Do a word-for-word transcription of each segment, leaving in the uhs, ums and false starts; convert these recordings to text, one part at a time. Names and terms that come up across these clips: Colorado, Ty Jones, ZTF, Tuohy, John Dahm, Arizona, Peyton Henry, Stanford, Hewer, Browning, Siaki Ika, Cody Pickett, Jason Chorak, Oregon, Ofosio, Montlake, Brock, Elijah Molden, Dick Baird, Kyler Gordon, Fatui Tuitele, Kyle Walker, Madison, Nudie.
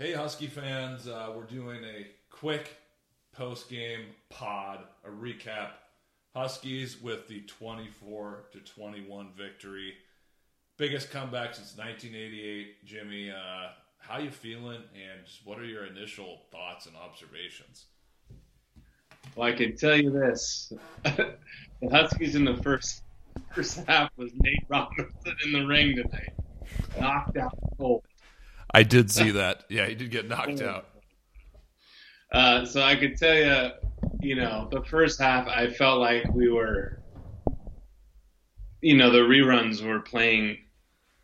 Hey, Husky fans, uh, we're doing a quick post-game pod, a recap. Huskies with the twenty-four to twenty-one victory. Biggest comeback since nineteen eighty-eight. Jimmy, uh, how you feeling, and just what are your initial thoughts and observations? Well, I can tell you this. The Huskies in the first first half was Nate Robinson in the ring tonight. Knocked out cold. I did see that. Yeah, he did get knocked out. Uh, so I could tell you, you know, the first half I felt like we were, you know, the reruns were playing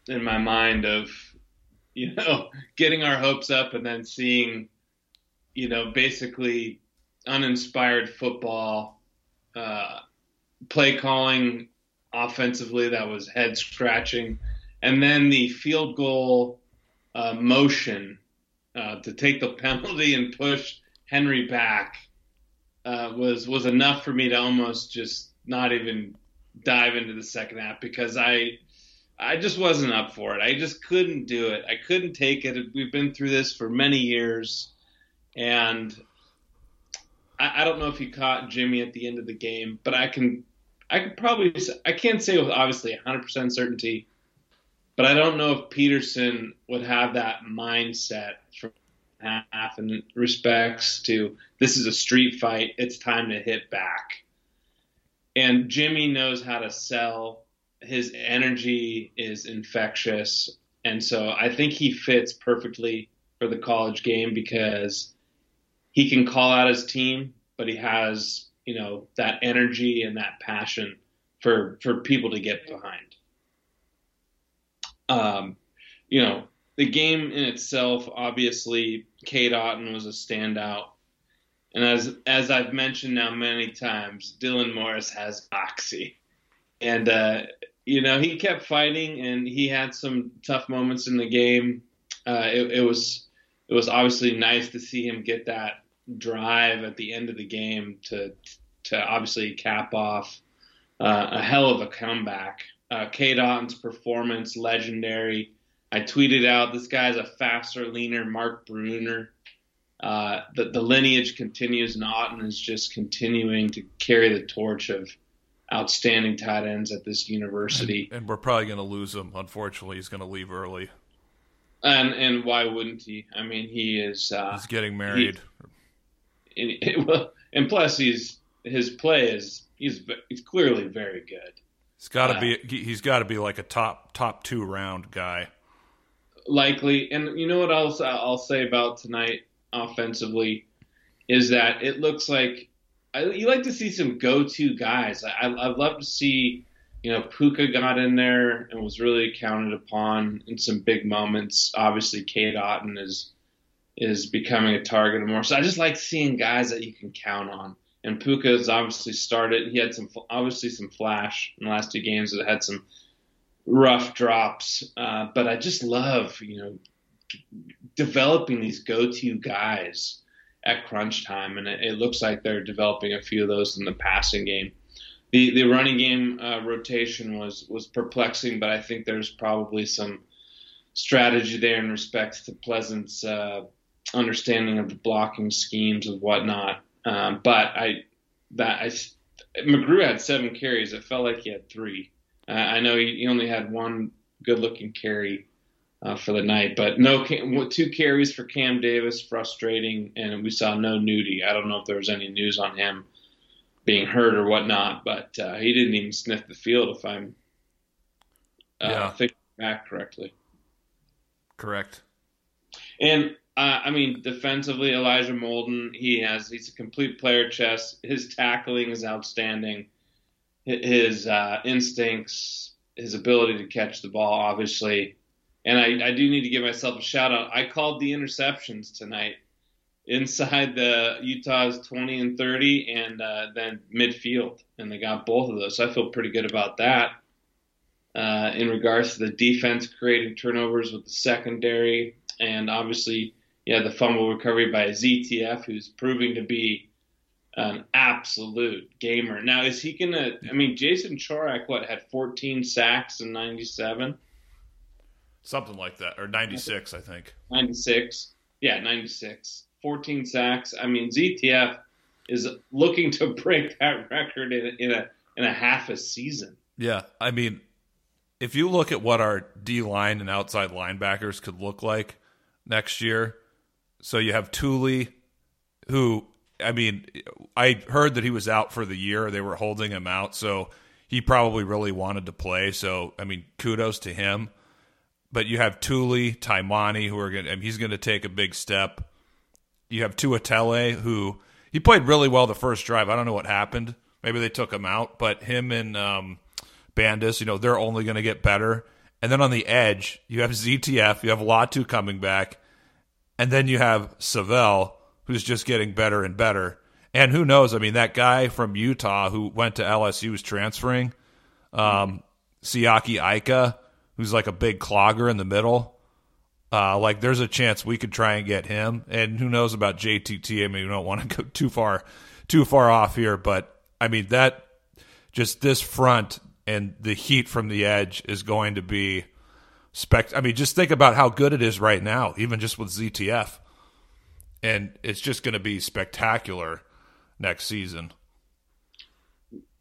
in my mind of, you know, getting our hopes up and then seeing, you know, basically uninspired football, uh, play calling offensively that was head scratching, and then the field goal Uh, motion uh, to take the penalty and push Henry back uh, was was enough for me to almost just not even dive into the second half because I I just wasn't up for it. I just couldn't do it. I couldn't take it. We've been through this for many years, and I, I don't know if you caught Jimmy at the end of the game, but I can I can probably I can't say with obviously one hundred percent certainty. But I don't know if Peterson would have that mindset for half in respects to this is a street fight. It's time to hit back. And Jimmy knows how to sell. His energy is infectious. And so I think he fits perfectly for the college game because he can call out his team, but he has, you know, that energy and that passion for, for people to get behind. Um, you know, the game in itself, obviously, Cade Otton was a standout. And as as I've mentioned now many times, Dylan Morris has oxy. And, uh, you know, he kept fighting and he had some tough moments in the game. Uh, it, it was it was obviously nice to see him get that drive at the end of the game to, to obviously cap off uh, a hell of a comeback. Uh, Cade Otton's performance, legendary. I tweeted out, this guy's a faster, leaner Mark Bruner. Uh, the, the lineage continues, and Otton is just continuing to carry the torch of outstanding tight ends at this university. And, and we're probably going to lose him, unfortunately. He's going to leave early. And and why wouldn't he? I mean, he is... Uh, he's getting married. He, and, and, well, and plus, he's his play is he's, he's clearly very good. He's got to be. He's got to be like a top top two round guy. Likely, and you know what else I'll say about tonight offensively is that it looks like I, you like to see some go to guys. I, I'd love to see, you know, Puka got in there and was really counted upon in some big moments. Obviously, Cade Otton is is becoming a target more. So I just like seeing guys that you can count on. And Puka's obviously started. He had some, obviously some flash in the last two games that had some rough drops. Uh, but I just love, you know, developing these go-to guys at crunch time. And it, it looks like they're developing a few of those in the passing game. The the running game uh, rotation was, was perplexing, but I think there's probably some strategy there in respects to Pleasant's uh, understanding of the blocking schemes and whatnot. Um, but I, that I, McGrew had seven carries. It felt like he had three. Uh, I know he, he only had one good-looking carry uh, for the night, but no two carries for Cam Davis, frustrating, and we saw no Nudie. I don't know if there was any news on him being hurt or whatnot, but uh, he didn't even sniff the field, if I'm uh, yeah. thinking back correctly. Correct. And. Uh, I mean, defensively, Elijah Molden, he has, he's a complete player chess. His tackling is outstanding. His uh, instincts, his ability to catch the ball, obviously. And I, I do need to give myself a shout out. I called the interceptions tonight inside the Utah's twenty and thirty and uh, then midfield. And they got both of those. So I feel pretty good about that. Uh, in regards to the defense creating turnovers with the secondary and obviously, yeah, the fumble recovery by Z T F, who's proving to be an absolute gamer. Now, is he going to – I mean, Jason Chorak, what, had fourteen sacks in ninety-seven? Something like that, or ninety-six, I think. ninety-six. Yeah, ninety-six. fourteen sacks. I mean, Z T F is looking to break that record in, in a in a half a season. Yeah, I mean, if you look at what our D-line and outside linebackers could look like next year, so you have Tuohy, who, I mean, I heard that he was out for the year. They were holding him out, so he probably really wanted to play. So, I mean, kudos to him. But you have Tuohy, Taimani, who are going. I mean, he's going to take a big step. You have Tuitele, who he played really well the first drive. I don't know what happened. Maybe they took him out, but him and um, Bandis, you know, they're only going to get better. And then on the edge, you have Z T F, you have Latu coming back, and then you have Savell, who's just getting better and better. And who knows? I mean, that guy from Utah who went to L S U was transferring, um, Siaki Ika, who's like a big clogger in the middle. Uh, like, there's a chance we could try and get him. And who knows about J T T. I mean, we don't want to go too far too far off here. But, I mean, that just this front and the heat from the edge is going to be spect- – I mean, just think about how good it is right now, even just with Z T F. And it's just going to be spectacular next season.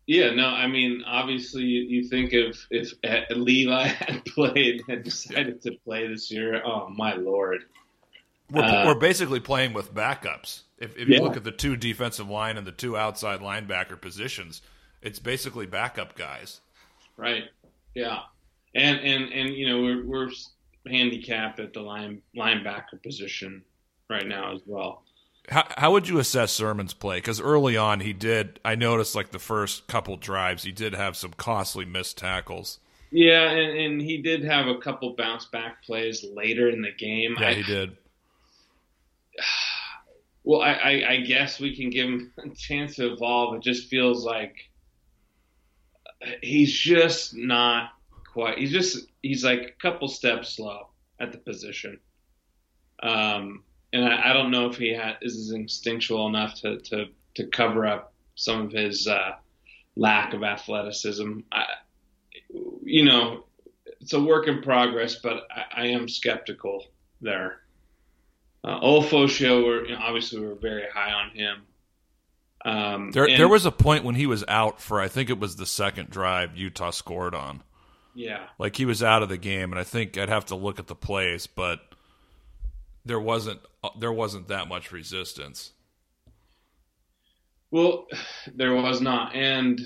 Yeah, no, I mean, obviously you think if, if Levi had played and decided to play this year, oh, my Lord. We're, uh, we're basically playing with backups. If, if yeah. you look at the two defensive line and the two outside linebacker positions, it's basically backup guys. Right, yeah. And, and, and you know, we're, we're handicapped at the line linebacker position right now as well. How, how would you assess Sermon's play? Because early on he did, I noticed like the first couple drives, he did have some costly missed tackles. Yeah, and, and he did have a couple bounce-back plays later in the game. Yeah, I, he did. Well, I, I, I guess we can give him a chance to evolve. It just feels like he's just not quite – he's just – he's like a couple steps slow at the position. Um And I, I don't know if he ha- is instinctual enough to, to, to cover up some of his uh, lack of athleticism. I, you know, it's a work in progress, but I, I am skeptical there. Uh, Olfocio, were, you know, obviously, we were very high on him. Um, there, and, there was a point when he was out for, I think it was the second drive Utah scored on. Yeah. Like, he was out of the game, and I think I'd have to look at the plays, but there wasn't there wasn't that much resistance. Well, there was not. And,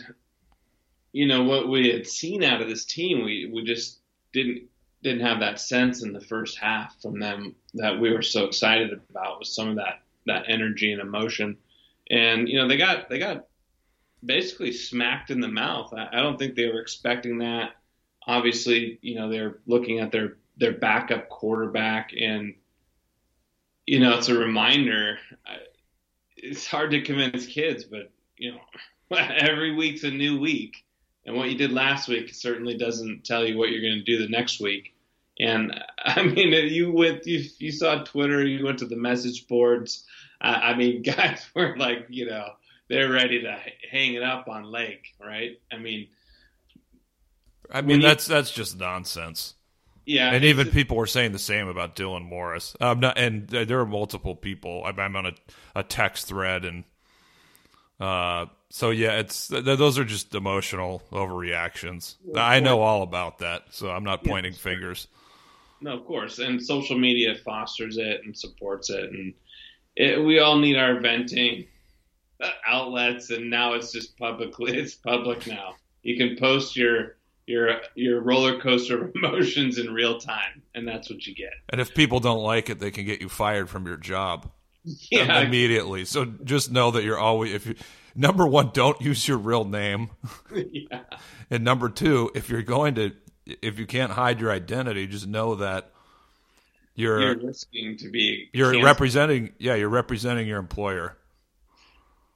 you know, what we had seen out of this team, we, we just didn't didn't have that sense in the first half from them that we were so excited about with some of that, that energy and emotion. And, you know, they got they got basically smacked in the mouth. I, I don't think they were expecting that. Obviously, you know, they're looking at their, their backup quarterback and, you know, it's a reminder. It's hard to convince kids, but, you know, every week's a new week. And what you did last week certainly doesn't tell you what you're going to do the next week. And, I mean, you went, you, you saw Twitter, you went to the message boards. Uh, I mean, guys were like, you know, they're ready to hang it up on Lake, right? I mean. I mean, that's you, that's just nonsense. Yeah, and even people were saying the same about Dylan Morris. Um, not, and there are multiple people. I'm, I'm on a, a text thread, and uh, so yeah, it's th- those are just emotional overreactions. Well, I know all about that, so I'm not yeah, pointing sure. fingers. No, of course, and social media fosters it and supports it, and it, we all need our venting outlets. And now it's just publicly. It's public now. You can post your. Your your roller coaster of emotions in real time, and that's what you get. And if people don't like it, they can get you fired from your job yeah. immediately. So just know that you're always if you number one, don't use your real name, yeah. and number two, if you're going to if you can't hide your identity, just know that you're, you're risking to be you're canceled. representing yeah you're representing your employer.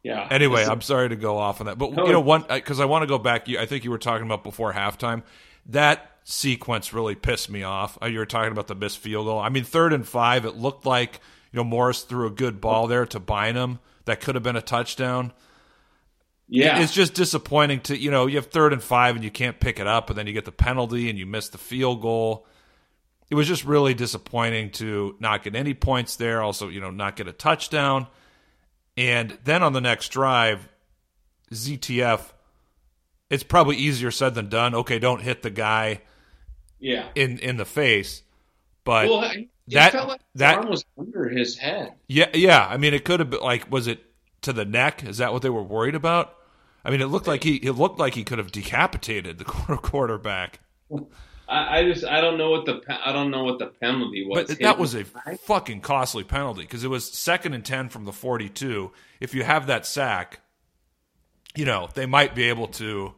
Yeah. Anyway, I'm sorry to go off on that, but you know, one because I want to go back. I think you were talking about before halftime. That sequence really pissed me off. You were talking about the missed field goal. I mean, third and five. It looked like you know Morris threw a good ball there to Bynum. That could have been a touchdown. Yeah, it's just disappointing to you know you have third and five and you can't pick it up, and then you get the penalty and you miss the field goal. it was just really disappointing to not get any points there. Also, you know, not get a touchdown. And then on the next drive, Z T F, it's probably easier said than done. Okay, don't hit the guy yeah. in, in the face. But well, it that, felt like his that, arm was under his head. Yeah, yeah. I mean, it could have been like, was it to the neck? Is that what they were worried about? I mean, it looked like he it looked like he could have decapitated the quarterback. I, I just I don't know what the I don't know what the penalty was. But that was a fucking costly penalty because it was second and ten from the forty-two. If you have that sack, you know they might be able to.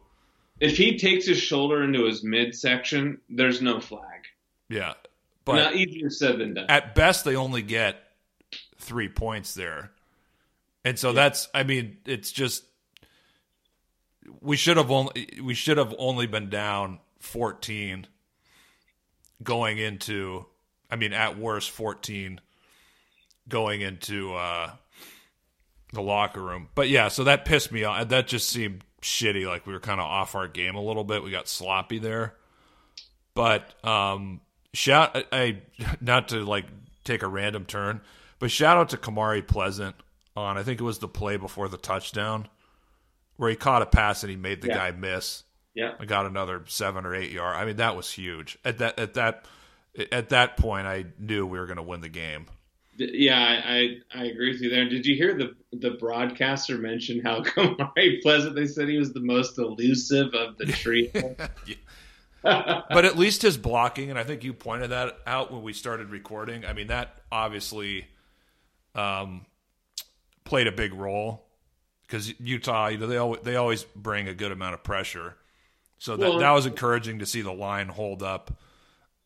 If he takes his shoulder into his midsection, there's no flag. Yeah, but now, easier said than done. At best, they only get three points there, and so yeah. that's I mean it's just. We should have only we should have only been down fourteen going into I mean at worst fourteen going into uh, the locker room. But yeah, so that pissed me off. That just seemed shitty, like we were kind of off our game a little bit. We got sloppy there. But um, shout I not to like take a random turn, but shout out to Kamari Pleasant on I think it was the play before the touchdown, where he caught a pass and he made the yeah. guy miss. Yeah, I got another seven or eight yard. I mean, that was huge. At that at that at that point, I knew we were going to win the game. Yeah, I, I I agree with you there. Did you hear the the broadcaster mention how Kamari Pleasant? They said he was the most elusive of the trio. But at least his blocking, and I think you pointed that out when we started recording. I mean, that obviously um, played a big role. Because Utah, you know, they always, they always bring a good amount of pressure. So that, well, that was encouraging to see the line hold up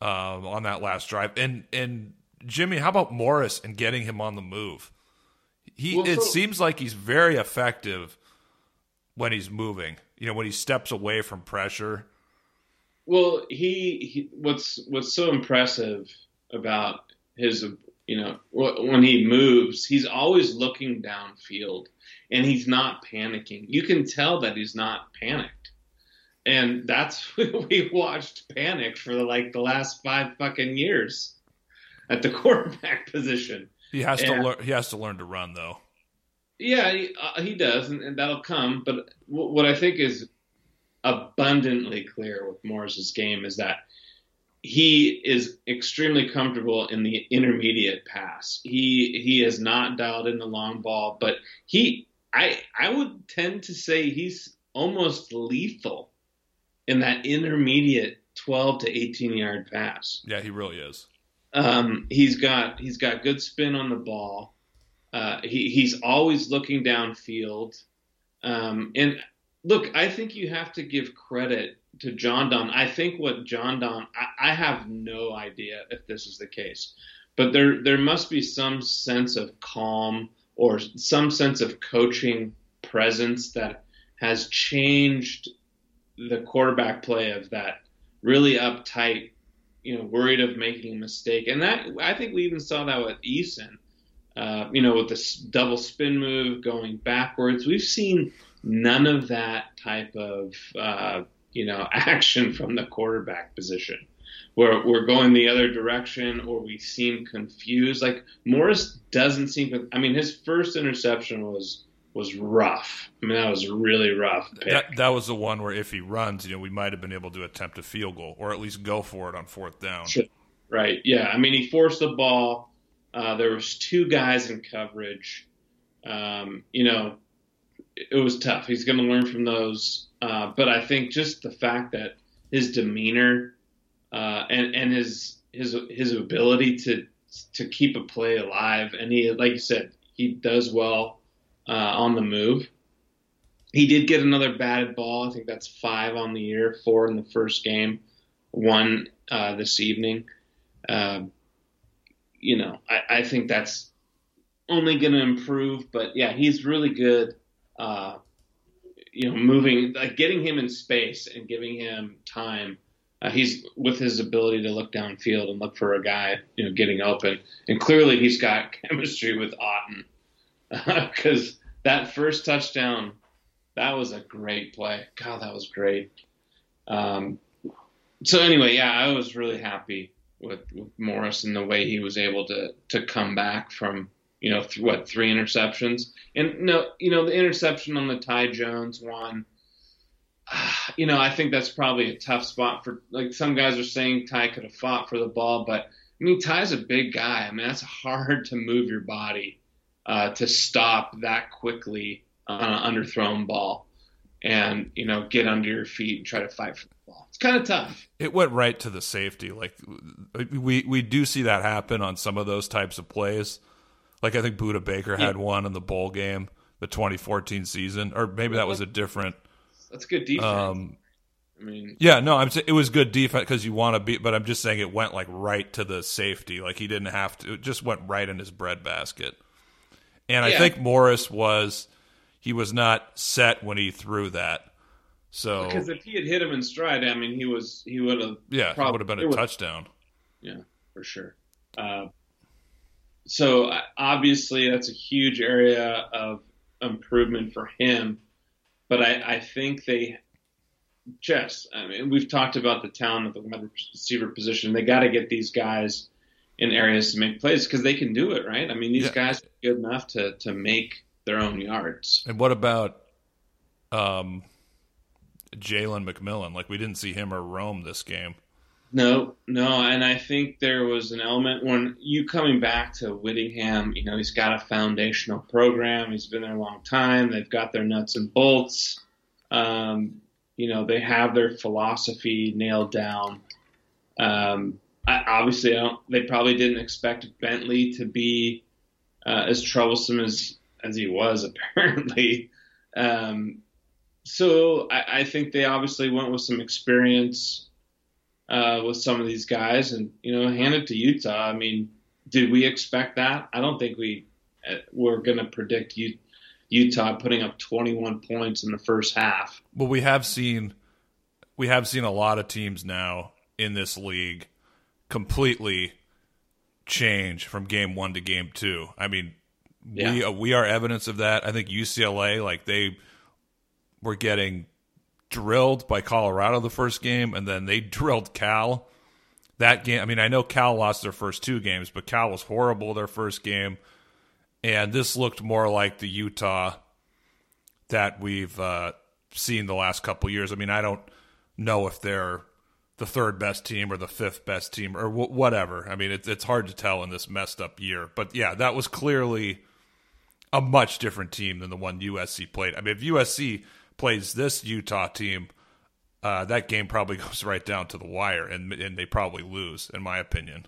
um, on that last drive. And and Jimmy, how about Morris and getting him on the move? He well, It so, seems like he's very effective when he's moving, you know, when he steps away from pressure. Well, he, he what's what's so impressive about his, you know, when he moves, he's always looking downfield. And he's not panicking. You can tell that he's not panicked. And that's what we watched panic for the, like the last five fucking years at the quarterback position. He has and, to learn. He has to learn to run, though. Yeah, he, uh, he does, and, and that'll come. But w- what I think is abundantly clear with Morris's game is that he is extremely comfortable in the intermediate pass. He he has not dialed in the long ball, but he. I I would tend to say he's almost lethal in that intermediate twelve to eighteen yard pass. Yeah, he really is. Um, he's got he's got good spin on the ball. Uh, he he's always looking downfield. Um, and look, I think you have to give credit to John Dahm. I think what John Dahm, I, I have no idea if this is the case, but there there must be some sense of calm or some sense of coaching presence that has changed the quarterback play of that really uptight, you know, worried of making a mistake. And that I think we even saw that with Eason, uh, you know, with this double spin move going backwards. We've seen none of that type of, uh, you know, action from the quarterback position where we're going the other direction or we seem confused. Like Morris doesn't seem, I mean, his first interception was, was rough. I mean, that was really rough. That, that was the one where if he runs, you know, we might've been able to attempt a field goal or at least go for it on fourth down. Sure. Right. Yeah. I mean, he forced the ball. Uh, there was two guys in coverage. Um, you know, it, it was tough. He's going to learn from those. Uh, but I think just the fact that his demeanor, Uh, and, and his his his ability to to keep a play alive, and he, like you said, he does well uh, on the move. He did get another batted ball. I think that's five on the year, four in the first game, one uh, this evening. Uh, you know, I, I think that's only going to improve. But yeah, he's really good. Uh, you know, moving, like getting him in space and giving him time. Uh, he's with his ability to look downfield and look for a guy, you know, getting open. And clearly he's got chemistry with Otton because uh, that first touchdown, that was a great play. God, that was great. Um, so anyway, yeah, I was really happy with, with Morris and the way he was able to to come back from, you know, th- what, three interceptions. And, no, you know, the interception on the Ty Jones one, uh, you know, I think that's probably a tough spot for, like, some guys are saying Ty could have fought for the ball, but, I mean, Ty's a big guy. I mean, that's hard to move your body uh, to stop that quickly on an underthrown ball and, you know, get under your feet and try to fight for the ball. It's kind of tough. It went right to the safety. Like, we, we do see that happen on some of those types of plays. Like, I think Budda Baker had yeah. one in the bowl game, the twenty fourteen season, or maybe that was a different. That's good defense. Um, I mean, yeah, no, I'm saying it was good defense because you want to be, but I'm just saying it went like right to the safety. Like, he didn't have to, it just went right in his breadbasket. And yeah. I think Morris was, he was not set when he threw that. So, because if he had hit him in stride, I mean, he was, he would have, yeah, probably, it would have been a touchdown. Yeah, for sure. Uh, So obviously that's a huge area of improvement for him, but I, I think they just, I mean, we've talked about the talent of the wide receiver position. They got to get these guys in areas to make plays because they can do it, right? I mean, these yeah. guys are good enough to, to make their own yards. And what about um, Jalen McMillan? Like, we didn't see him or Rome this game. No, no, and I think there was an element when you coming back to Whittingham, you know, he's got a foundational program. He's been there a long time. They've got their nuts and bolts. Um, you know, they have their philosophy nailed down. Um, I, obviously, I don't, they probably didn't expect Bentley to be uh, as troublesome as, as he was, apparently. Um, so I, I think they obviously went with some experience Uh, with some of these guys and, you know, hand it to Utah. I mean, did we expect that? I don't think we uh, were going to predict U- Utah putting up twenty-one points in the first half. Well, we have seen we have seen a lot of teams now in this league completely change from game one to game two. I mean, yeah. we, uh, we are evidence of that. I think U C L A, like, they were getting drilled by Colorado the first game, and then they drilled Cal that game. I mean, I know Cal lost their first two games, but Cal was horrible their first game, and this looked more like the Utah that we've uh, seen the last couple years. I mean, I don't know if they're the third best team or the fifth best team or w- whatever. I mean, it, it's hard to tell in this messed up year, but yeah, that was clearly a much different team than the one U S C played. I mean, if U S C plays this Utah team, uh, that game probably goes right down to the wire, and and they probably lose, in my opinion.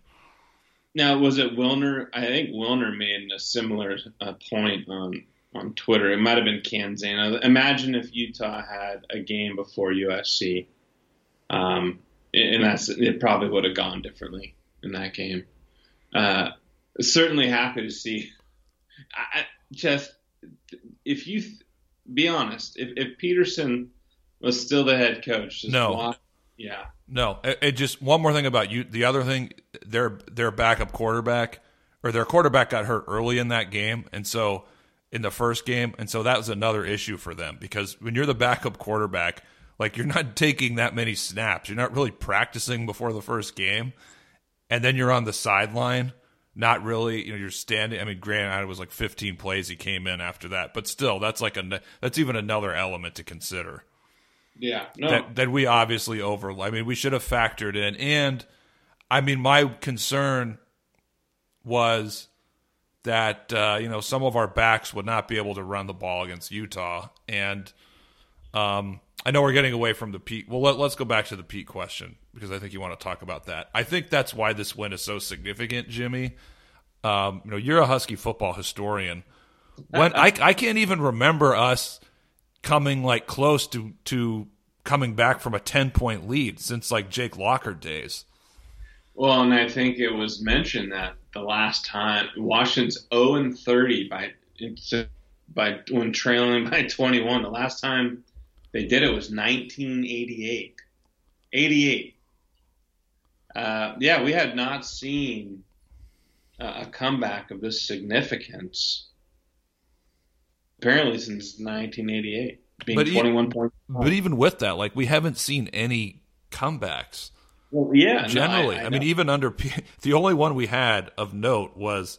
Now, was it Wilner? I think Wilner made a similar uh, point on, on Twitter. It might have been Canzano. Imagine if Utah had a game before U S C, um, and that's it probably would have gone differently in that game. Uh, certainly happy to see. I just, if you... Th- Be honest. If, if Peterson was still the head coach, just no, block, yeah, no. It, it just one more thing about you. The other thing, their their backup quarterback or their quarterback got hurt early in that game, and so in the first game, and so that was another issue for them because when you're the backup quarterback, like you're not taking that many snaps, you're not really practicing before the first game, and then you're on the sideline. Not really, you know, you're standing. I mean, granted, it was like fifteen plays he came in after that, but still, that's like a that's even another element to consider. Yeah, no, that, that we obviously over. I mean, we should have factored in. And I mean, my concern was that uh, you know some of our backs would not be able to run the ball against Utah. And um, I know we're getting away from the Pete. Well, let, let's go back to the Pete question, because I think you want to talk about that. I think that's why this win is so significant, Jimmy. Um, you know, you're a Husky football historian. When I, I can't even remember us coming like close to, to coming back from a ten-point lead since like Jake Locker days. Well, and I think it was mentioned that the last time Washington's oh and thirty by by when trailing by twenty-one. The last time they did it was nineteen eighty-eight. eighty-eight. Uh, yeah, we had not seen uh, a comeback of this significance apparently since nineteen eighty-eight, being twenty-one point five. But even with that, like we haven't seen any comebacks. Well, yeah, generally. No, I, I, I mean, even under the only one we had of note was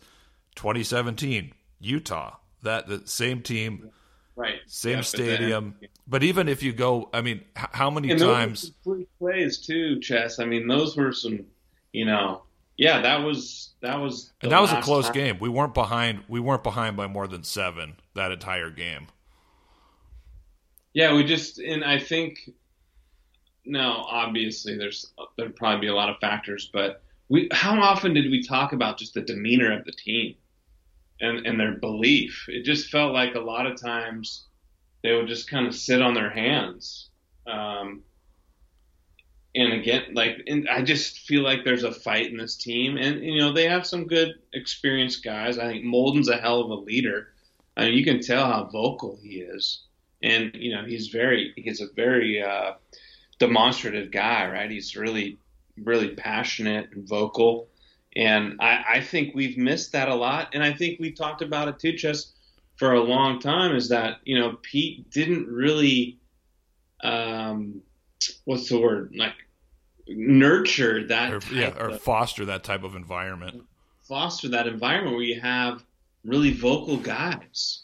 twenty seventeen Utah. That the same team, right? Same yeah, stadium. But, then, but even if you go, I mean, h- how many and times? Those were plays too, Chess. I mean, those were some. You know, yeah, that was that was. And that was a close time. game. We weren't behind. We weren't behind by more than seven that entire game. Yeah, we just, and I think. No, obviously, there's there'd probably be a lot of factors, but we how often did we talk about just the demeanor of the team and, and their belief? It just felt like a lot of times they would just kind of sit on their hands. Um, and again, like and I just feel like there's a fight in this team, and you know they have some good, experienced guys. I think Molden's a hell of a leader. I mean, you can tell how vocal he is, and you know he's very he's a very uh, demonstrative guy, right? He's really, really passionate and vocal. And I, I think we've missed that a lot. And I think we've talked about it too, Chess, for a long time, is that, you know, Pete didn't really, um, what's the word? Like nurture that. Or, yeah, or of, foster that type of environment. Foster that environment where you have really vocal guys.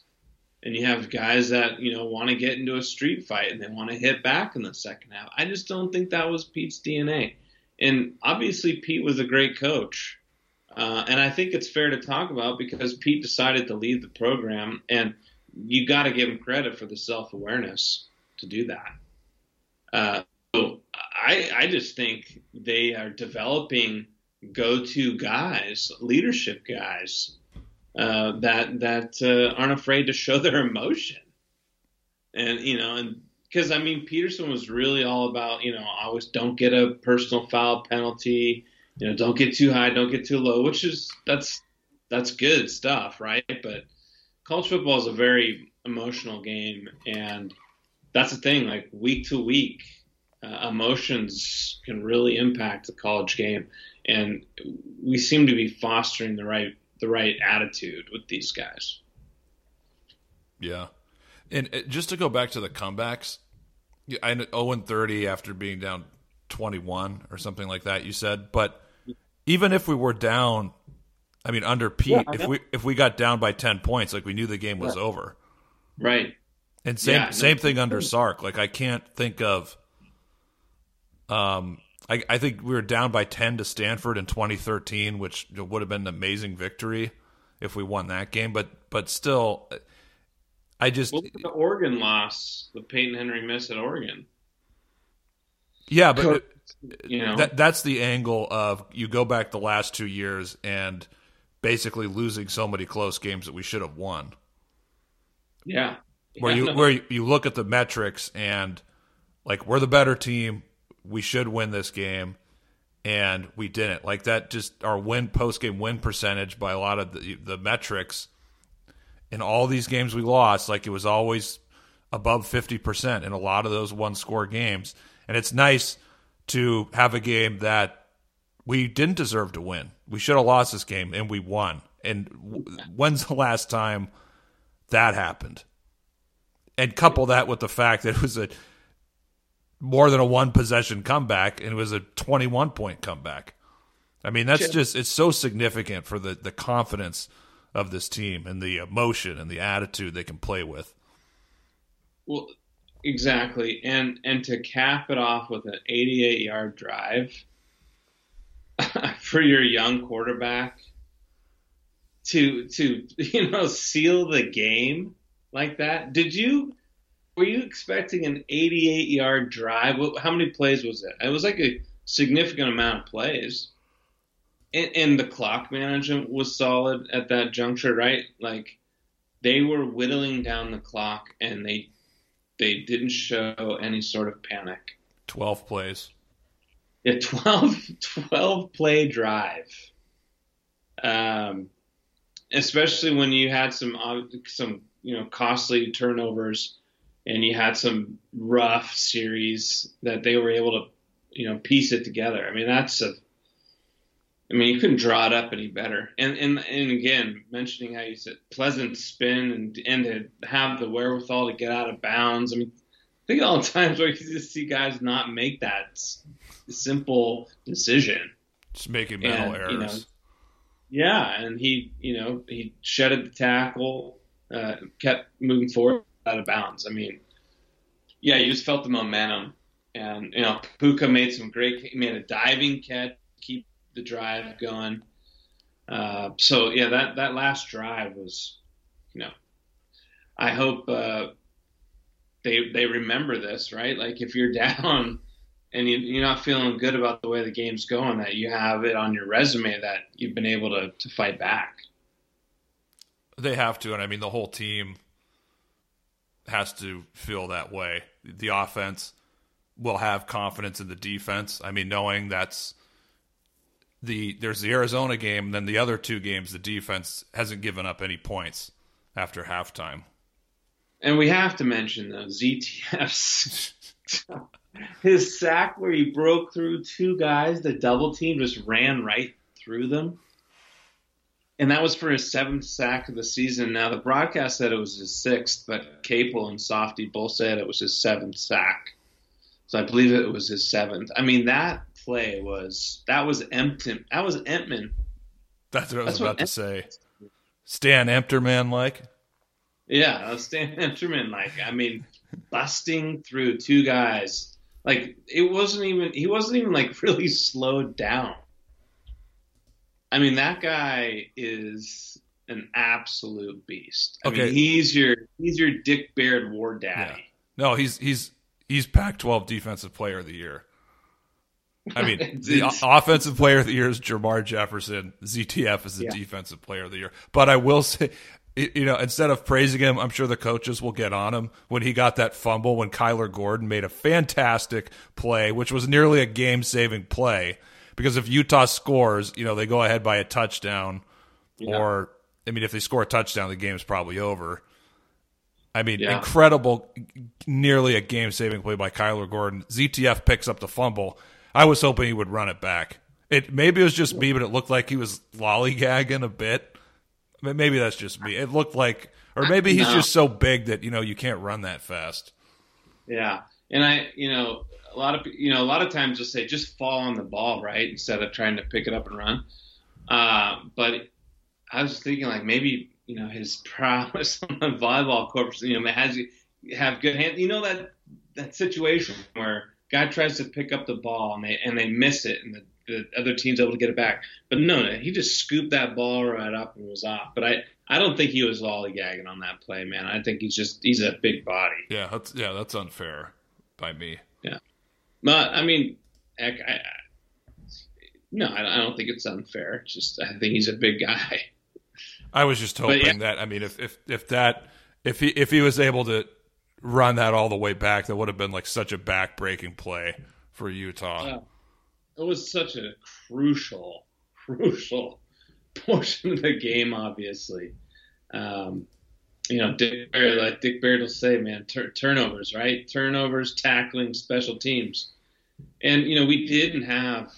And you have guys that, you know, want to get into a street fight and they want to hit back in the second half. I just don't think that was Pete's D N A. And obviously Pete was a great coach. Uh, and I think it's fair to talk about because Pete decided to leave the program. And you got to give him credit for the self-awareness to do that. Uh, so I, I just think they are developing go-to guys, leadership guys, Uh, that that uh, aren't afraid to show their emotion, and you know, and because I mean, Peterson was really all about you know, always don't get a personal foul penalty, you know, don't get too high, don't get too low, which is that's that's good stuff, right? But college football is a very emotional game, and that's the thing. Like week to week, uh, emotions can really impact the college game, and we seem to be fostering the right. the right attitude with these guys. Yeah. And just to go back to the comebacks, I know oh and thirty after being down twenty-one or something like that, you said, but even if we were down, I mean, under Pete, yeah, if we, if we got down by ten points, like we knew the game was yeah. over. Right. And same, yeah, same thing under Sark. Like I can't think of, um, I, I think we were down by ten to Stanford in twenty thirteen, which would have been an amazing victory if we won that game. But but still, I just well, the Oregon loss, the Peyton Henry miss at Oregon. Yeah, but it, you know that, that's the angle of you go back the last two years and basically losing so many close games that we should have won. Yeah, where yeah, you no. where you look at the metrics and like we're the better team. We should win this game, and we didn't. Like that, just our win post-game win percentage by a lot of the, the metrics in all these games we lost, like it was always above fifty percent in a lot of those one-score games. And it's nice to have a game that we didn't deserve to win. We should have lost this game, and we won. And w- when's the last time that happened? And couple that with the fact that it was a – more than a one-possession comeback, and it was a twenty-one point comeback. I mean, that's sure. just – it's so significant for the, the confidence of this team and the emotion and the attitude they can play with. Well, exactly. And and to cap it off with an eighty-eight yard drive for your young quarterback to, to, you know, seal the game like that. Did you – Were you expecting an eighty-eight yard drive? How many plays was it? It was like a significant amount of plays. And, and the clock management was solid at that juncture, right? Like they were whittling down the clock and they they didn't show any sort of panic. twelve plays. Yeah, twelve, twelve play drive. Um, especially when you had some some you know costly turnovers. And you had some rough series that they were able to, you know, piece it together. I mean, that's a, I mean, you couldn't draw it up any better. And and, and again, mentioning how you said Pleasant spin and, and to have the wherewithal to get out of bounds. I mean, I think all the times where you just see guys not make that simple decision. Just making mental and, errors. You know, yeah, and he, you know, he shedded the tackle, uh, kept moving forward out of bounds. I mean, yeah, you just felt the momentum. And, you know, Puka made some great – he made a diving catch, keep the drive going. Uh, so, yeah, that, that last drive was, you know, I hope uh, they they remember this, right? Like, if you're down and you, you're not feeling good about the way the game's going, that you have it on your resume that you've been able to, to fight back. They have to, and, I mean, the whole team has to feel that way. The offense – will have confidence in the defense. I mean, knowing that's the there's the Arizona game, and then the other two games, the defense hasn't given up any points after halftime. And we have to mention, though, Z T F's his sack where he broke through two guys, the double team just ran right through them. And that was for his seventh sack of the season. Now, the broadcast said it was his sixth, but Capel and Softy both said it was his seventh sack. So I believe it was his seventh. I mean, that play was – that was Emtman. That was Emtman. That's what I was That's about to say. Stan Emtman-like? Yeah, that was Stan Emtman-like. I mean, busting through two guys. Like, it wasn't even – he wasn't even, like, really slowed down. I mean, that guy is an absolute beast. I okay. mean, he's your, he's your Dick Baird war daddy. Yeah. No, he's he's – He's Pac twelve Defensive Player of the Year. I mean, the o- Offensive Player of the Year is Jamar Jefferson. Z T F is the yeah. Defensive Player of the Year. But I will say, you know, instead of praising him, I'm sure the coaches will get on him when he got that fumble when Kyler Gordon made a fantastic play, which was nearly a game-saving play. Because if Utah scores, you know, they go ahead by a touchdown. Yeah. Or, I mean, if they score a touchdown, the game's probably over. I mean, yeah. incredible, nearly a game-saving play by Kyler Gordon. Z T F picks up the fumble. I was hoping he would run it back. It Maybe it was just me, but it looked like he was lollygagging a bit. Maybe that's just me. It looked like – or maybe he's no. just so big that, you know, you can't run that fast. Yeah, and I – you know, a lot of you know a lot of times they'll say just fall on the ball, right, instead of trying to pick it up and run. Uh, but I was thinking, like, maybe – you know, his prowess on the volleyball court, you know, has you have good hands. You know, that that situation where guy tries to pick up the ball and they and they miss it and the, the other team's able to get it back. But no, no, he just scooped that ball right up and was off. But I, I don't think he was lollygagging on that play, man. I think he's just he's a big body. Yeah, that's yeah, that's unfair by me. Yeah, but I mean, I, I, no, I don't think it's unfair. It's just I think he's a big guy. I was just hoping yeah. that, I mean, if, if, if that, if he, if he was able to run that all the way back, that would have been like such a back-breaking play for Utah. Yeah. It was such a crucial, crucial portion of the game, obviously. Um, you know, Dick Baird, like Dick Baird will say, man, tur- turnovers, right? Turnovers, tackling, special teams. And, you know, we didn't have,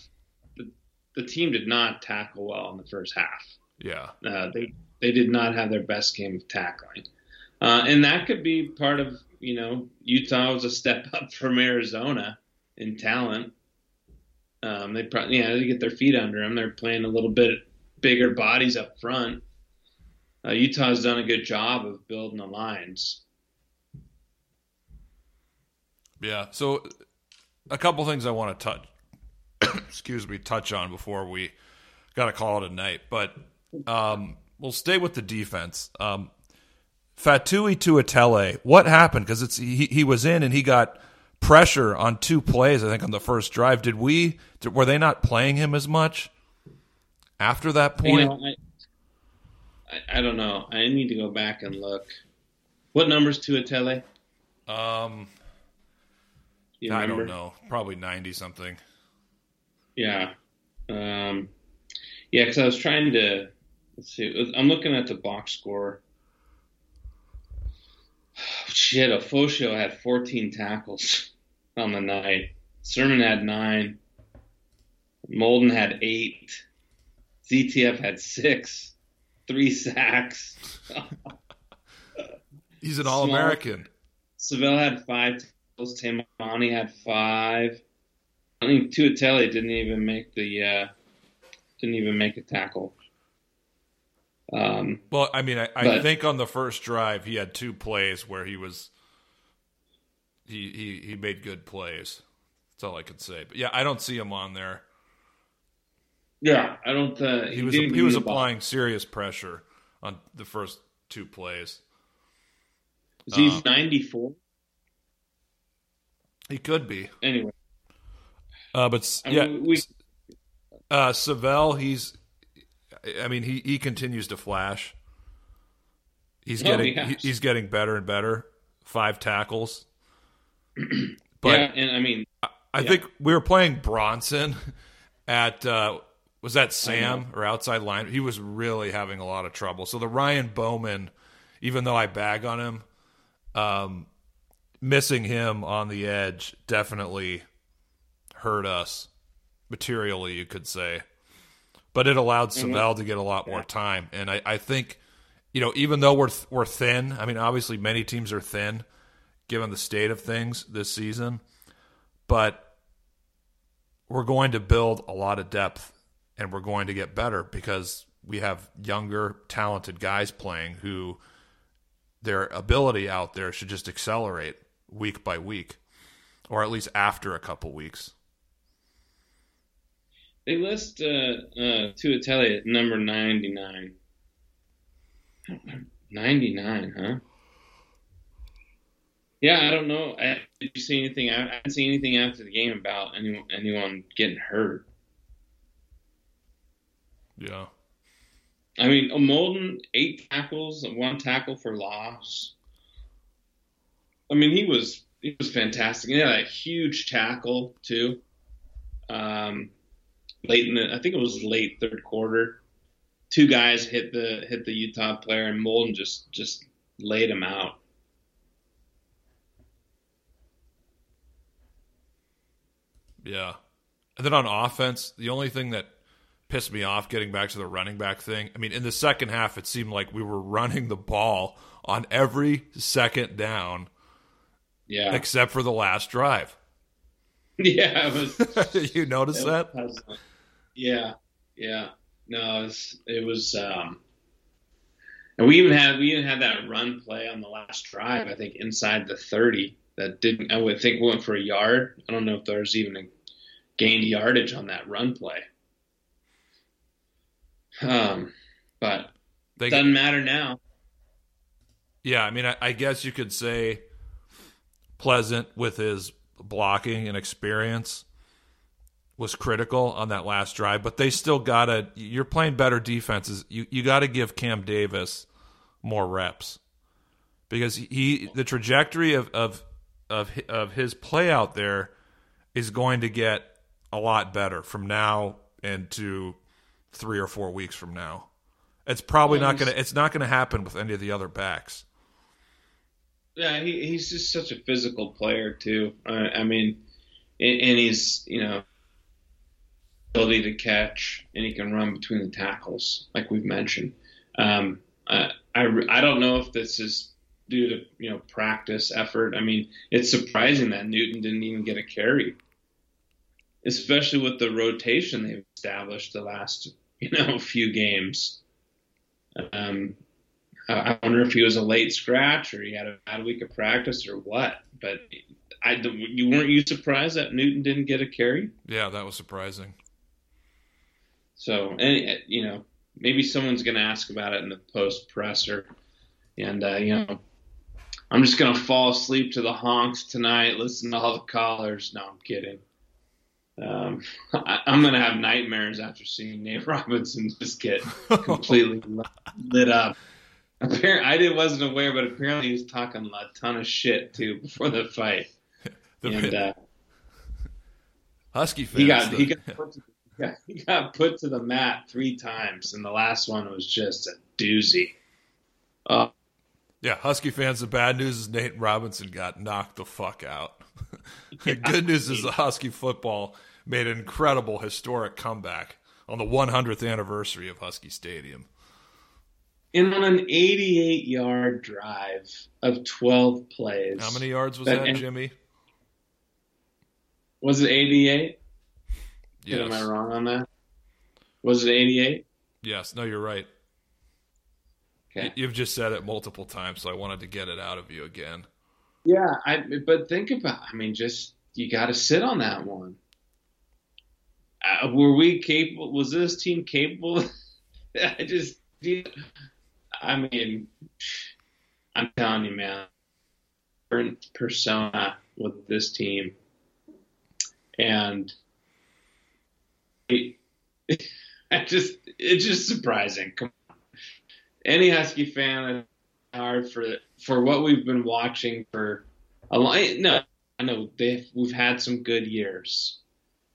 the, the team did not tackle well in the first half. Yeah, uh, they they did not have their best game of tackling, uh, and that could be part of you know Utah was a step up from Arizona in talent. Um, they probably yeah they get their feet under them. They're playing a little bit bigger bodies up front. Uh, Utah's done a good job of building the lines. Yeah, so a couple things I want to touch, excuse me, touch on before we got to call it a night, but. Um, we'll stay with the defense. Um, Fatui Tuitele, what happened? Because it's he, he was in and he got pressure on two plays. I think on the first drive, did we? Did, were they not playing him as much after that point? You know, I, I, I don't know. I need to go back and look. What number's Tuitele? Um, you I remember? Don't know. Probably ninety something. Yeah. Um. Yeah, because I was trying to – let's see. I'm looking at the box score. Shit, Ofosio had fourteen tackles on the night. Sermon had nine. Molden had eight. Z T F had six. Three sacks. He's an All-American. Small, Savelle had five tackles. Tamani had five. I think Tuitele didn't even make the uh, didn't even make a tackle. Um, well, I mean, I, I but, think on the first drive he had two plays where he was he, he he made good plays. That's all I could say. But yeah, I don't see him on there. Yeah, I don't. Uh, he, he was he was applying ball. serious pressure on the first two plays. Is he um, ninety-four? He could be. Anyway. Uh, but, I yeah, mean, we... uh, Savell, he's, I mean, he, he continues to flash. He's no, getting, he he's getting better and better. Five tackles. But yeah, and I mean, I, I yeah. think we were playing Bronson at, uh, was that Sam or outside line? He was really having a lot of trouble. So the Ryan Bowman, even though I bag on him, um, missing him on the edge definitely hurt us materially, you could say, but it allowed mm-hmm. Savell to get a lot yeah. more time. And I, I think, you know, even though we're th- we're thin, I mean, obviously many teams are thin given the state of things this season, but we're going to build a lot of depth and we're going to get better because we have younger, talented guys playing who their ability out there should just accelerate week by week, or at least after a couple weeks. They list uh, uh, Tuitele at number ninety-nine. ninety-nine, huh? Yeah, I don't know. I, did you see anything? I, I didn't see anything after the game about anyone, anyone getting hurt. Yeah. I mean, Molden, eight tackles, one tackle for loss. I mean, he was he was fantastic. He had a huge tackle too. Um, late in the, I think it was late third quarter. Two guys hit the hit the Utah player, and Molden just just laid him out. Yeah, and then on offense, the only thing that pissed me off getting back to the running back thing. I mean, in the second half, it seemed like we were running the ball on every second down. Yeah. Except for the last drive. Yeah. It was, you notice that? Was, yeah. Yeah. No, it was, it was, um, and we even had, we even had that run play on the last drive, I think inside the thirty that didn't, I would think went for a yard. I don't know if there was even a gained yardage on that run play. Um, but it doesn't matter now. Yeah, I mean, I, I guess you could say Pleasant with his blocking and experience was critical on that last drive, but they still got to – you're playing better defenses. You you got to give Cam Davis more reps because he the trajectory of, of, of, of his play out there is going to get a lot better from now into – three or four weeks from now. It's probably well, not going to it's not going to happen with any of the other backs. Yeah, he, he's just such a physical player too. Uh, I mean, and, and he's, you know, ability to catch, and he can run between the tackles like we've mentioned. Um, uh, I I don't know if this is due to, you know, practice effort. I mean, it's surprising that Newton didn't even get a carry, especially with the rotation they've established the last, you know, few games. Um, I wonder if he was a late scratch or he had a bad week of practice or what. But I, you weren't you surprised that Newton didn't get a carry? Yeah, that was surprising. So, and, you know, maybe someone's going to ask about it in the post presser, and uh, you know, I'm just going to fall asleep to the honks tonight. Listen to all the callers. No, I'm kidding. Um, I, I'm going to have nightmares after seeing Nate Robinson just get completely lit up. Apparently, I didn't, wasn't aware, but apparently he was talking a ton of shit, too, before the fight. the and, uh, Husky fans. He got, he, got put to, he, got, he got put to the mat three times, and the last one was just a doozy. Uh, yeah, Husky fans, the bad news is Nate Robinson got knocked the fuck out. The good news is the Husky football made an incredible historic comeback on the one hundredth anniversary of Husky Stadium. And on an eighty-eight-yard drive of twelve plays. How many yards was that, that Jimmy? Was it eighty-eight? Yes. Am I wrong on that? Was it eighty-eight? Yes. No, you're right. Okay. You've just said it multiple times, so I wanted to get it out of you again. Yeah, I, but think about – I mean, just you got to sit on that one. Uh, were we capable – was this team capable? I just – I mean, I'm telling you, man, different persona with this team. And it, I just – it's just surprising. Come on. Any Husky fan – hard for for what we've been watching for a long. No, I know they've we've had some good years,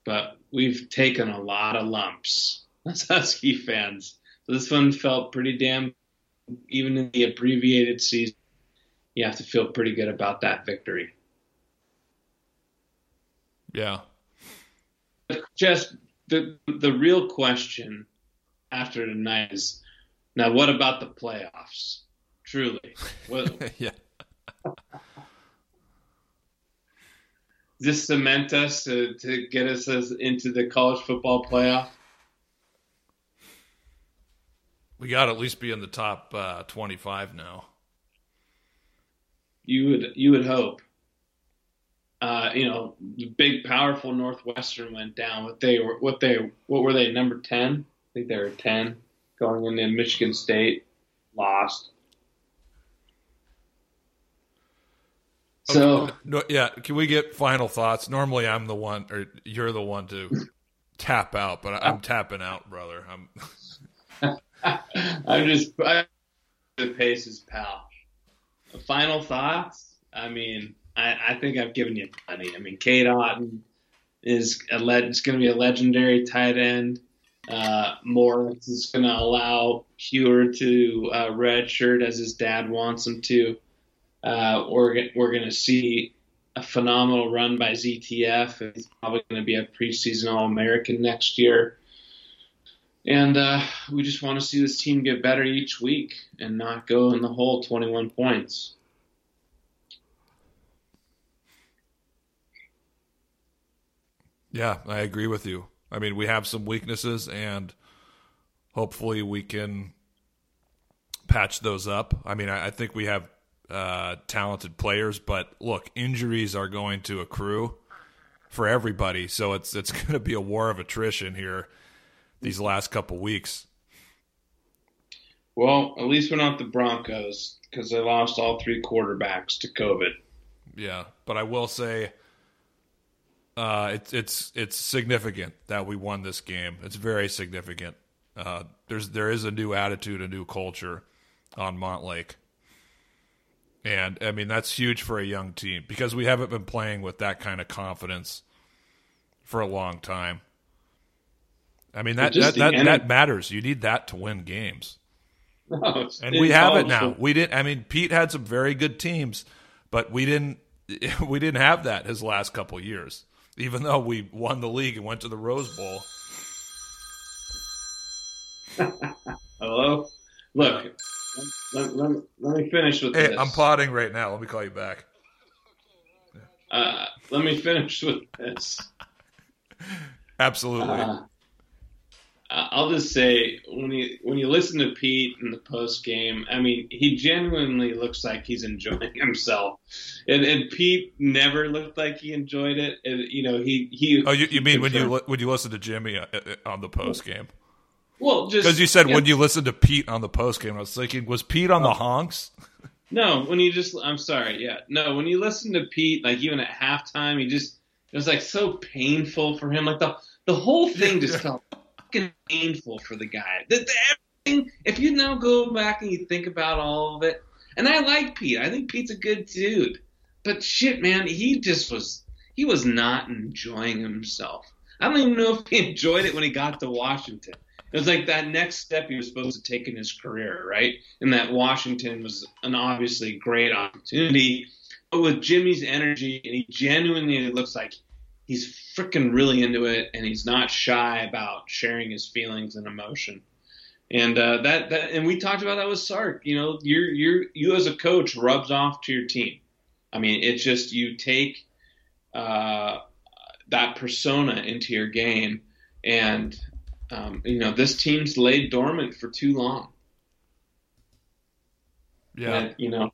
but we've taken a lot of lumps as Husky fans. So this one felt pretty damn. Even in the abbreviated season, you have to feel pretty good about that victory. Yeah. Just the the real question after tonight is now what about the playoffs? Truly. Well, yeah. This cement us to, to get us as into the college football playoff? We got to at least be in the top uh, twenty-five now. You would you would hope. Uh, you know, the big powerful Northwestern went down. What they were what they what were they number ten? I think they were ten going into Michigan State. Lost. So no, yeah, can we get final thoughts? Normally, I'm the one, or you're the one to tap out, but I'm tapping out, brother. I'm, I'm just I'm, the Pace's pal. Final thoughts? I mean, I, I think I've given you plenty. I mean, Cade Otton is a le- it's going to be a legendary tight end. Uh, Morris is going to allow Hewer to uh, redshirt as his dad wants him to. Uh, we're we're going to see a phenomenal run by Z T F. He's probably going to be a preseason All-American next year. And uh, we just want to see this team get better each week and not go in the hole twenty-one points. Yeah, I agree with you. I mean, we have some weaknesses, and hopefully we can patch those up. I mean, I, I think we have Uh, talented players, but look, injuries are going to accrue for everybody, so it's it's going to be a war of attrition here these last couple weeks. Well, at least we're not the Broncos because they lost all three quarterbacks to COVID. Yeah, but I will say, uh, it's it's it's significant that we won this game. It's very significant. Uh, there's there is a new attitude, a new culture on Montlake. And, I mean, that's huge for a young team because we haven't been playing with that kind of confidence for a long time. I mean, that that, that, that matters. You need that to win games. No, and we have it now. We didn't. I mean, Pete had some very good teams, but we didn't we didn't have that his last couple years, even though we won the league and went to the Rose Bowl. Hello? Look. Let, let, let me finish with hey, this. I'm potting right now. Let me call you back. Uh, let me finish with this. Absolutely. Uh, I'll just say, when you when you listen to Pete in the post game, I mean, he genuinely looks like he's enjoying himself, and and Pete never looked like he enjoyed it. And, you know, he he. Oh, you, you mean when you when you listen to Jimmy on the post game? Well, just because you said yeah. When you listened to Pete on the postgame, I was thinking, was Pete on the honks? No, when you just, I'm sorry, yeah, no, when you listen to Pete, like even at halftime, he just it was like so painful for him, like the the whole thing just felt fucking painful for the guy. The, the, everything, if you now go back and you think about all of it, and I like Pete, I think Pete's a good dude, but shit, man, he just was he was not enjoying himself. I don't even know if he enjoyed it when he got to Washington. It was like that next step he was supposed to take in his career, right? And that Washington was an obviously great opportunity. But with Jimmy's energy, and he genuinely looks like he's freaking really into it, and he's not shy about sharing his feelings and emotion. And uh, that, that, and we talked about that with Sark. You know, you're, you're, you as a coach rubs off to your team. I mean, it's just you take uh, that persona into your game. And, um, you know, this team's laid dormant for too long. Yeah. And, you know,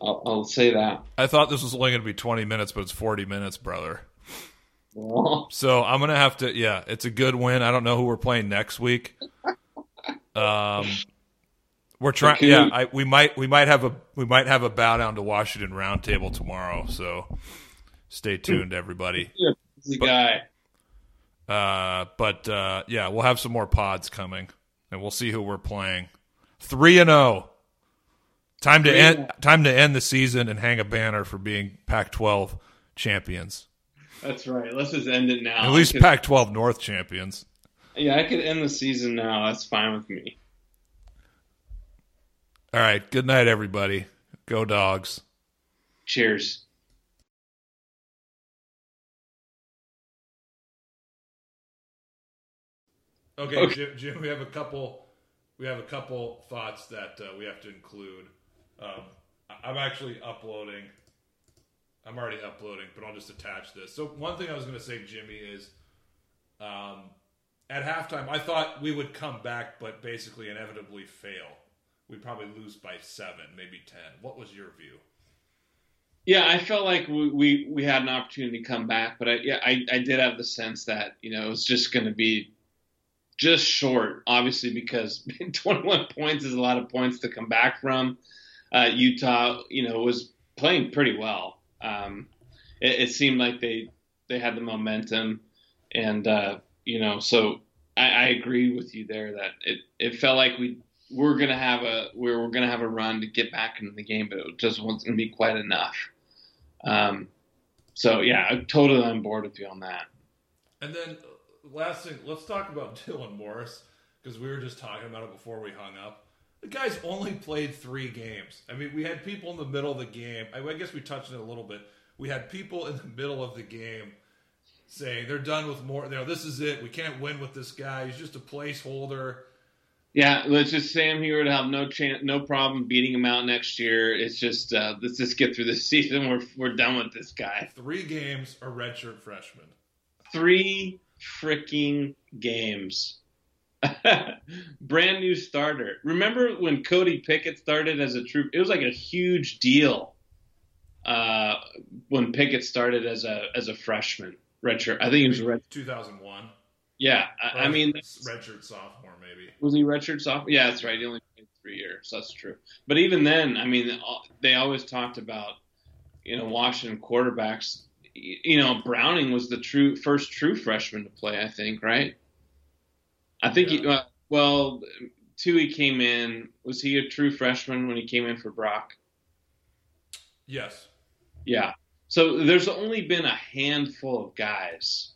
I'll, I'll say that. I thought this was only going to be twenty minutes, but it's forty minutes, brother. Oh. So I'm going to have to, yeah, it's a good win. I don't know who we're playing next week. Um, we're trying, okay. yeah, I, we might, we might have a, we might have a bow down to Washington Roundtable tomorrow. So stay tuned, everybody. Yeah, he's a guy. Uh, but, uh, yeah, we'll have some more pods coming and we'll see who we're playing. Three and oh. Time to end time to end the season and hang a banner for being Pac twelve champions. That's right. Let's just end it now. At least could, Pac twelve North champions. Yeah, I could end the season now. That's fine with me. All right. Good night, everybody. Go Dogs. Cheers. Okay, okay. Jim, Jim, we have a couple we have a couple thoughts that uh, we have to include. Um, I'm actually uploading. I'm already uploading, but I'll just attach this. So one thing I was going to say, Jimmy, is um, at halftime, I thought we would come back, but basically inevitably fail. We'd probably lose by seven, maybe ten. What was your view? Yeah, I felt like we, we, we had an opportunity to come back, but I, yeah, I, I did have the sense that, you know, it was just going to be just short, obviously, because twenty-one points is a lot of points to come back from. Uh, Utah, you know, was playing pretty well. Um, it, it seemed like they, they had the momentum, and uh, you know, so I, I agree with you there that it, it felt like we were gonna have a we were gonna have a run to get back into the game, but it just wasn't gonna be quite enough. Um, so yeah, I'm totally on board with you on that. And then last thing, let's talk about Dylan Morris, because we were just talking about it before we hung up. The guy's only played three games. I mean, we had people in the middle of the game. I guess we touched on it a little bit. We had people in the middle of the game saying they're done with more. You know, this is it. We can't win with this guy. He's just a placeholder. Yeah, let's just say him here would have no chance, no problem beating him out next year. It's just uh, let's just get through this season. We're we're done with this guy. Three games, a redshirt freshman. Three freaking games. Brand new starter. Remember when Cody Pickett started as a troop? It was like a huge deal uh, when Pickett started as a as a freshman redshirt. I think he was red two thousand one. Yeah, I, I mean redshirt sophomore maybe. Was he redshirt sophomore? Yeah, that's right. He only played three years. So that's true. But even then, I mean, they always talked about you know Washington quarterbacks. You know, Browning was the true first true freshman to play. I think right. I think, yeah. he, uh, well, Tuohy came in. Was he a true freshman when he came in for Brock? Yes. Yeah. So there's only been a handful of guys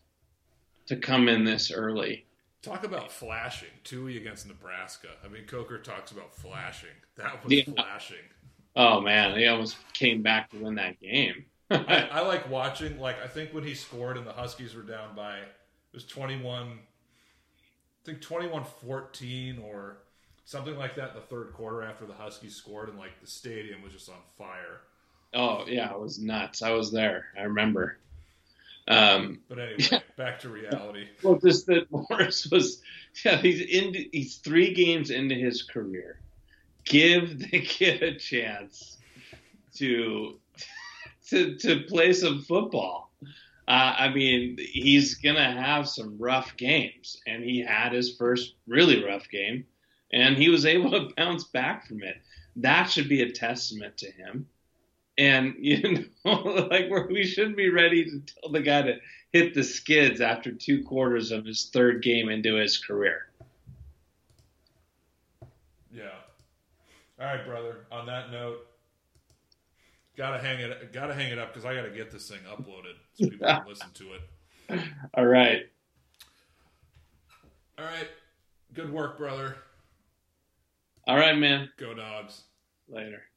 to come in this early. Talk about flashing. Tuohy against Nebraska. I mean, Coker talks about flashing. That was yeah. flashing. Oh, man. He almost came back to win that game. I, I like watching. Like, I think when he scored and the Huskies were down by, it was twenty-one I think twenty-one fourteen or something like that in the third quarter after the Huskies scored, and like the stadium was just on fire. Oh yeah, it was nuts. I was there. I remember. Um, but anyway, yeah. Back to reality. Well, just that Morris was yeah, he's in he's three games into his career. Give the kid a chance to to to play some football. Uh, I mean, he's going to have some rough games, and he had his first really rough game, and he was able to bounce back from it. That should be a testament to him. And, you know, like we're, we shouldn't be ready to tell the guy to hit the skids after two quarters of his third game into his career. Yeah. All right, brother. On that note. Gotta hang it. Gotta hang it up because I gotta get this thing uploaded so people can listen to it. All right. All right. Good work, brother. All right, man. Go Dogs. Later.